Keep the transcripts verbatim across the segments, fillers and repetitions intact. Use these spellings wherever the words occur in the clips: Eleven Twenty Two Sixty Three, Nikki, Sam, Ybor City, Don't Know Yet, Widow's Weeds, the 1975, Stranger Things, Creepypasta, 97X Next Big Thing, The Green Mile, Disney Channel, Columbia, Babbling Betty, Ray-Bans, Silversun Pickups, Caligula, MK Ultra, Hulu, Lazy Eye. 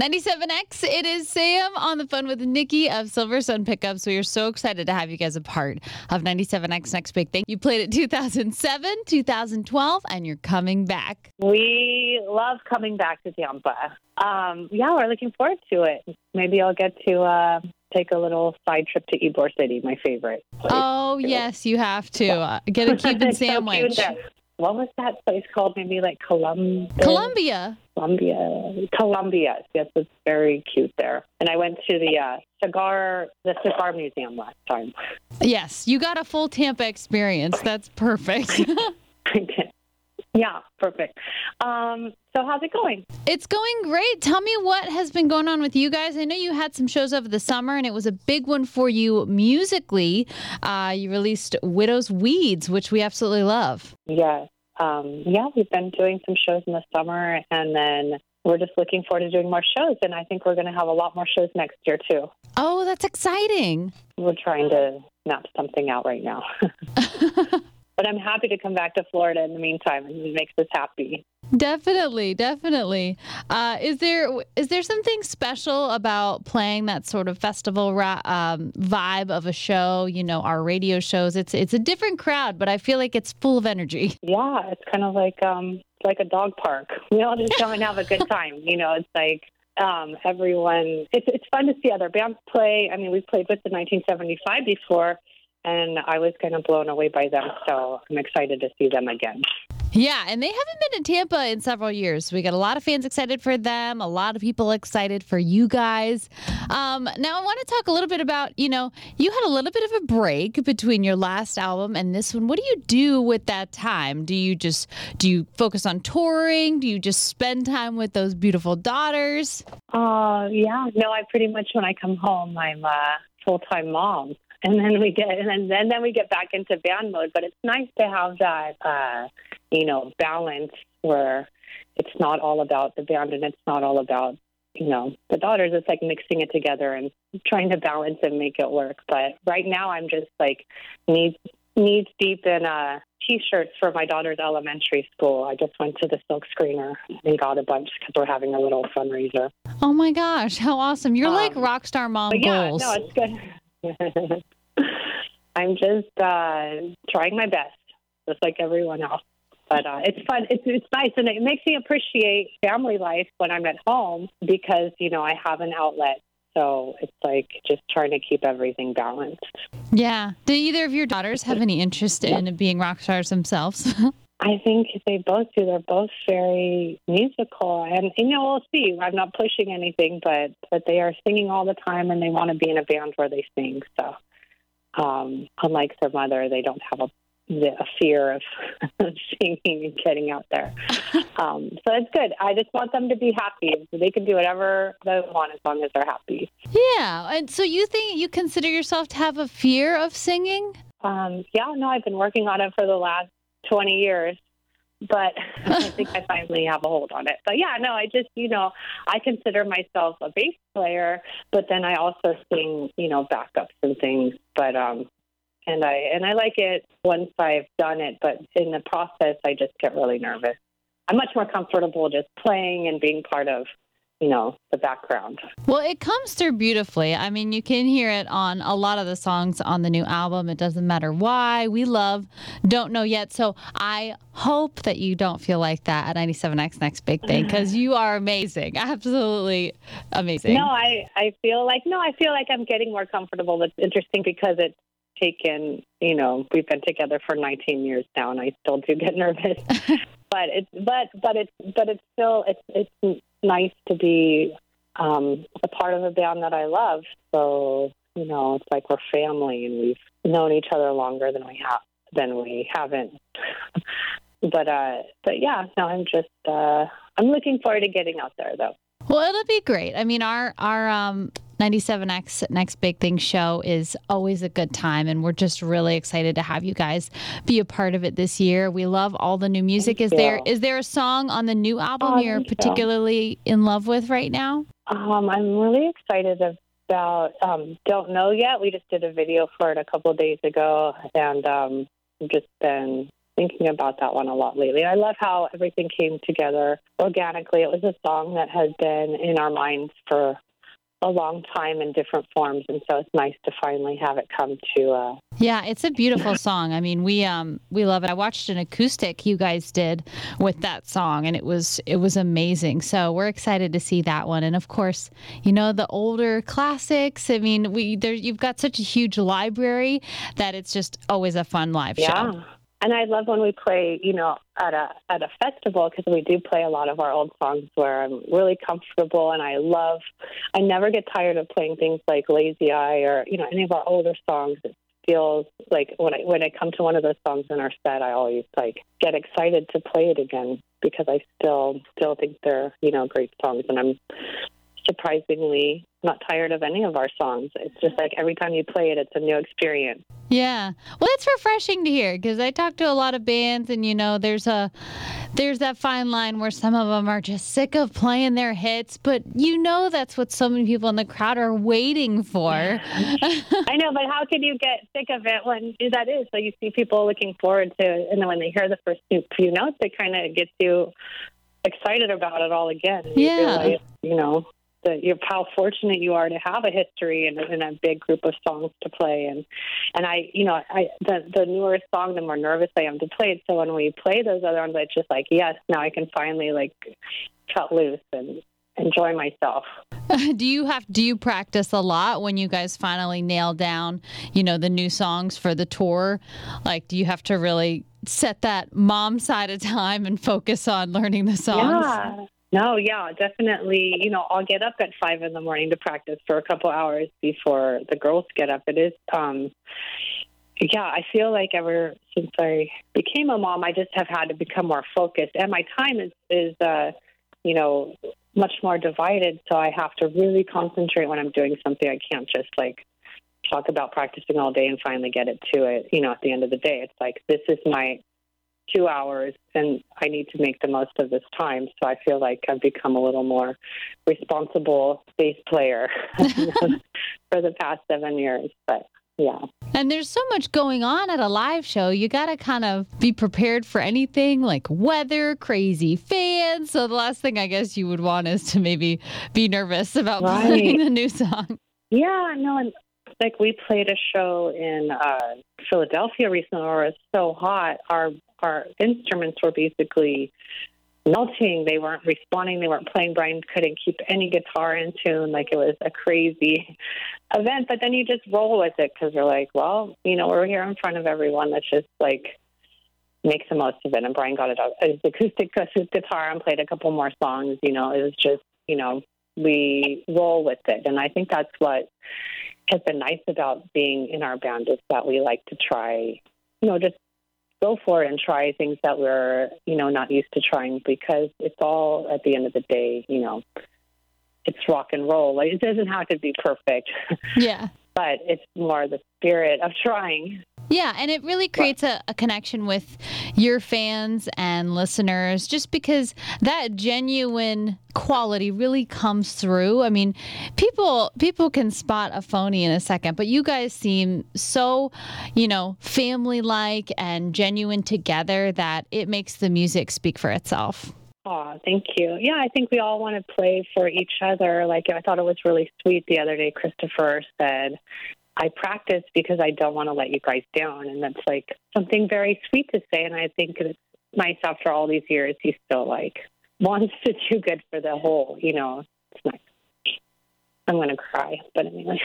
ninety-seven X, it is Sam on the phone with Nikki of Silversun Pickups. We are so excited to have you guys a part of ninety-seven X Next Big Thing. You played it two thousand seven, two thousand twelve, and you're coming back. We love coming back to Tampa. Um, yeah, we're looking forward to it. Maybe I'll get to uh, take a little side trip to Ybor City, my favorite place. Oh, yes, you have to. Uh, get a Cuban sandwich. So what was that place called? Maybe like Columbia. Columbia. Columbia. Columbia. Yes, it's very cute there. And I went to the uh, cigar, the cigar museum last time. Yes, you got a full Tampa experience. That's perfect. I did. Yeah, perfect. Um, so how's it going? It's going great. Tell me what has been going on with you guys. I know you had some shows over the summer, and it was a big one for you musically. Uh, you released Widow's Weeds, which we absolutely love. Yes. Um, yeah, we've been doing some shows in the summer, and then we're just looking forward to doing more shows, and I think we're going to have a lot more shows next year, too. Oh, that's exciting. We're trying to map something out right now. But I'm happy to come back to Florida in the meantime. It makes us happy. Definitely, definitely. Uh, is there is there something special about playing that sort of festival ra- um, vibe of a show? You know, our radio shows. It's it's a different crowd, but I feel like it's full of energy. Yeah, it's kind of like um, like a dog park. We all just go and have a good time. You know, it's like um, everyone. It's it's fun to see other bands play. I mean, we played with the nineteen seventy-five before. And I was kind of blown away by them, so I'm excited to see them again. Yeah, and they haven't been to Tampa in several years. We got a lot of fans excited for them, a lot of people excited for you guys. Um, now, I want to talk a little bit about, you know, you had a little bit of a break between your last album and this one. What do you do with that time? Do you just, do you focus on touring? Do you just spend time with those beautiful daughters? Uh, yeah, no, I pretty much, when I come home, I'm a full-time mom. And then we get, and then, and then we get back into band mode. But it's nice to have that, uh, you know, balance where it's not all about the band and it's not all about, you know, the daughters. It's like mixing it together and trying to balance and make it work. But right now, I'm just like knee knee deep in uh, t-shirts for my daughter's elementary school. I just went to the silk screener and got a bunch because we're having a little fundraiser. Oh my gosh, how awesome! You're um, like rock star mom but yeah, goals. No, it's good. I'm just uh, trying my best, just like everyone else. But uh, it's fun. It's it's nice, and it makes me appreciate family life when I'm at home because, you know, I have an outlet. So it's like just trying to keep everything balanced. Yeah. Do either of your daughters have any interest in yeah. being rock stars themselves? I think they both do. They're both very musical. And, you know, we'll see. I'm not pushing anything, but, but they are singing all the time, and they want to be in a band where they sing. So um, unlike their mother, they don't have a, a fear of singing and getting out there. Um, so it's good. I just want them to be happy. They can do whatever they want as long as they're happy. Yeah. And so you think you consider yourself to have a fear of singing? Um, yeah. No, I've been working on it for the last twenty years, but I think I finally have a hold on it. But yeah, no, I just, you know, I consider myself a bass player, but then I also sing, you know, backups and things. But, um, and I, and I like it once I've done it, but in the process, I just get really nervous. I'm much more comfortable just playing and being part of, you know, the background. Well, it comes through beautifully. I mean, you can hear it on a lot of the songs on the new album. It doesn't matter why. We love Don't Know Yet. So I hope that you don't feel like that at ninety-seven X Next Big Thing, because you are amazing. Absolutely amazing. No, I, I feel like, no, I feel like I'm getting more comfortable. That's interesting because it's taken, you know, we've been together for nineteen years now, and I still do get nervous. But it's but but it's but it's still it's it's nice to be um, a part of a band that I love. So, you know, it's like we're family, and we've known each other longer than we have than we haven't. but uh, but yeah, no, I'm just uh, I'm looking forward to getting out there though. Well, it'll be great. I mean, our our um, ninety-seven X Next Big Thing show is always a good time, and we're just really excited to have you guys be a part of it this year. We love all the new music. Thank is you. there is there a song on the new album oh, you're particularly so. in love with right now? Um, I'm really excited about um, Don't Know Yet. We just did a video for it a couple of days ago, and um, I've just been thinking about that one a lot lately. I love how everything came together organically. It was a song that has been in our minds for a long time in different forms, and so it's nice to finally have it come to uh yeah it's a beautiful song. I mean, we um we love it. I watched an acoustic you guys did with that song, and it was it was amazing, so we're excited to see that one. And of course, you know, the older classics. I mean, we there you've got such a huge library that it's just always a fun live yeah. show. And I love when we play, you know, at a at a festival, because we do play a lot of our old songs where I'm really comfortable, and I love, I never get tired of playing things like Lazy Eye or, you know, any of our older songs. It feels like when I when I come to one of those songs in our set, I always like get excited to play it again, because I still still think they're, you know, great songs, and I'm surprisingly not tired of any of our songs. It's just like every time you play it, it's a new experience. Yeah. Well, it's refreshing to hear, because I talk to a lot of bands, and, you know, there's a there's that fine line where some of them are just sick of playing their hits, but you know that's what so many people in the crowd are waiting for. I know, but how can you get sick of it when that is? So you see people looking forward to it, and then when they hear the first few notes, it kind of gets you excited about it all again. You yeah. Realize, you know, that you're, how fortunate you are to have a history and, and a big group of songs to play. And, and I, you know, I the, the newer song, the more nervous I am to play it. So when we play those other ones, it's just like, yes, now I can finally like cut loose and enjoy myself. Do you have, do you practice a lot when you guys finally nail down, you know, the new songs for the tour? Like, do you have to really set that mom side of time and focus on learning the songs? Yeah. No, yeah, definitely. You know, I'll get up at five in the morning to practice for a couple hours before the girls get up. It is, um, yeah, I feel like ever since I became a mom, I just have had to become more focused. And my time is, is uh, you know, much more divided. So I have to really concentrate when I'm doing something. I can't just, like, talk about practicing all day and finally get it to it. You know, at the end of the day, it's like, this is my two hours and I need to make the most of this time. So I feel like I've become a little more responsible bass player for the past seven years. But yeah. And there's so much going on at a live show. You got to kind of be prepared for anything, like weather, crazy fans. So the last thing I guess you would want is to maybe be nervous about right. playing a new song. Yeah, no, and like we played a show in uh, Philadelphia recently where it was so hot. Our Our instruments were basically melting. They weren't responding. They weren't playing. Brian couldn't keep any guitar in tune. Like, it was a crazy event. But then you just roll with it, because you're like, well, you know, we're here in front of everyone. Let's just, like, make the most of it. And Brian got it out his acoustic guitar and played a couple more songs. You know, it was just, you know, we roll with it. And I think that's what has been nice about being in our band, is that we like to try, you know, just go for it and try things that we're, you know, not used to trying, because it's all, at the end of the day, you know, it's rock and roll. Like, it doesn't have to be perfect. Yeah. But it's more the spirit of trying. Yeah, and it really creates a, a connection with your fans and listeners, just because that genuine quality really comes through. I mean, people people can spot a phony in a second, but you guys seem so, you know, family-like and genuine together that it makes the music speak for itself. Aw, oh, thank you. Yeah, I think we all want to play for each other. Like, I thought it was really sweet the other day. Christopher said, I practice because I don't want to let you guys down. And that's, like, something very sweet to say. And I think it's nice after all these years, he still, like, wants to do good for the whole, you know, it's nice. I'm going to cry, but anyway.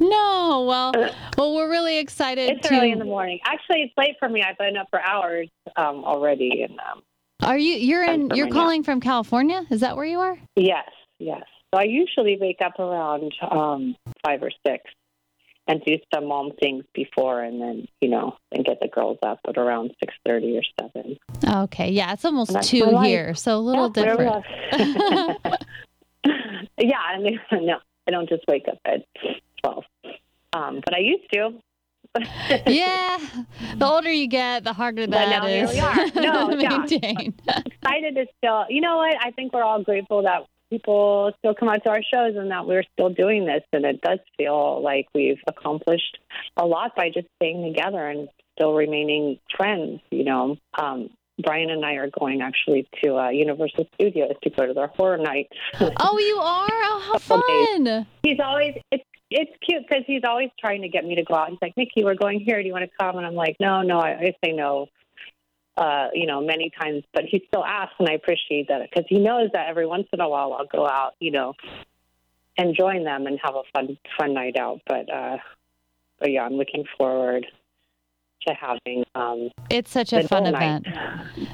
No, well, well, we're really excited. It's to... early in the morning. Actually, it's late for me. I've been up for hours um, already. And um, Are you, you're in, you're calling from California? Is that where you are? Yes, yes. So I usually wake up around um, five or six and do some mom things before, and then, you know, and get the girls up at around six thirty or seven. Okay, yeah, it's almost two here, so a little yeah, different. Yeah, I mean, no, I don't just wake up at twelve, um, but I used to. Yeah, the older you get, the harder that is. But now here we are. No, maintain. Yeah. Excited to still, you know what? I think we're all grateful that people still come out to our shows and that we're still doing this. And it does feel like we've accomplished a lot by just staying together and still remaining friends, you know. Um, Brian and I are going actually to uh, Universal Studios to go to their horror night. Oh, you are? Oh, how fun. He's always, it's it's cute because he's always trying to get me to go out. He's like, Nikki, we're going here. Do you want to come? And I'm like, no, no. I, I say no, uh, you know, many times. But he still asks, and I appreciate that because he knows that every once in a while I'll go out, you know, and join them and have a fun fun night out. But, uh, but yeah, I'm looking forward to having um it's such a fun event.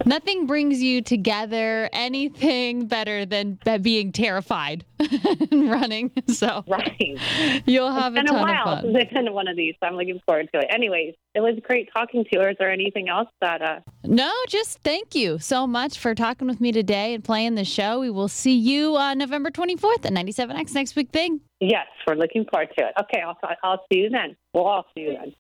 Nothing brings you together anything better than being terrified and running, so right, you'll have it's a ton a while of fun. It's been one of these, so I'm looking forward to it. Anyways, it was great talking to you. Is there anything else that uh no just thank you so much for talking with me today and playing the show. We will see you uh November twenty-fourth at ninety-seven X Next Big Thing. Yes, we're looking forward to it. Okay, I'll, I'll see you then. We'll all see you then.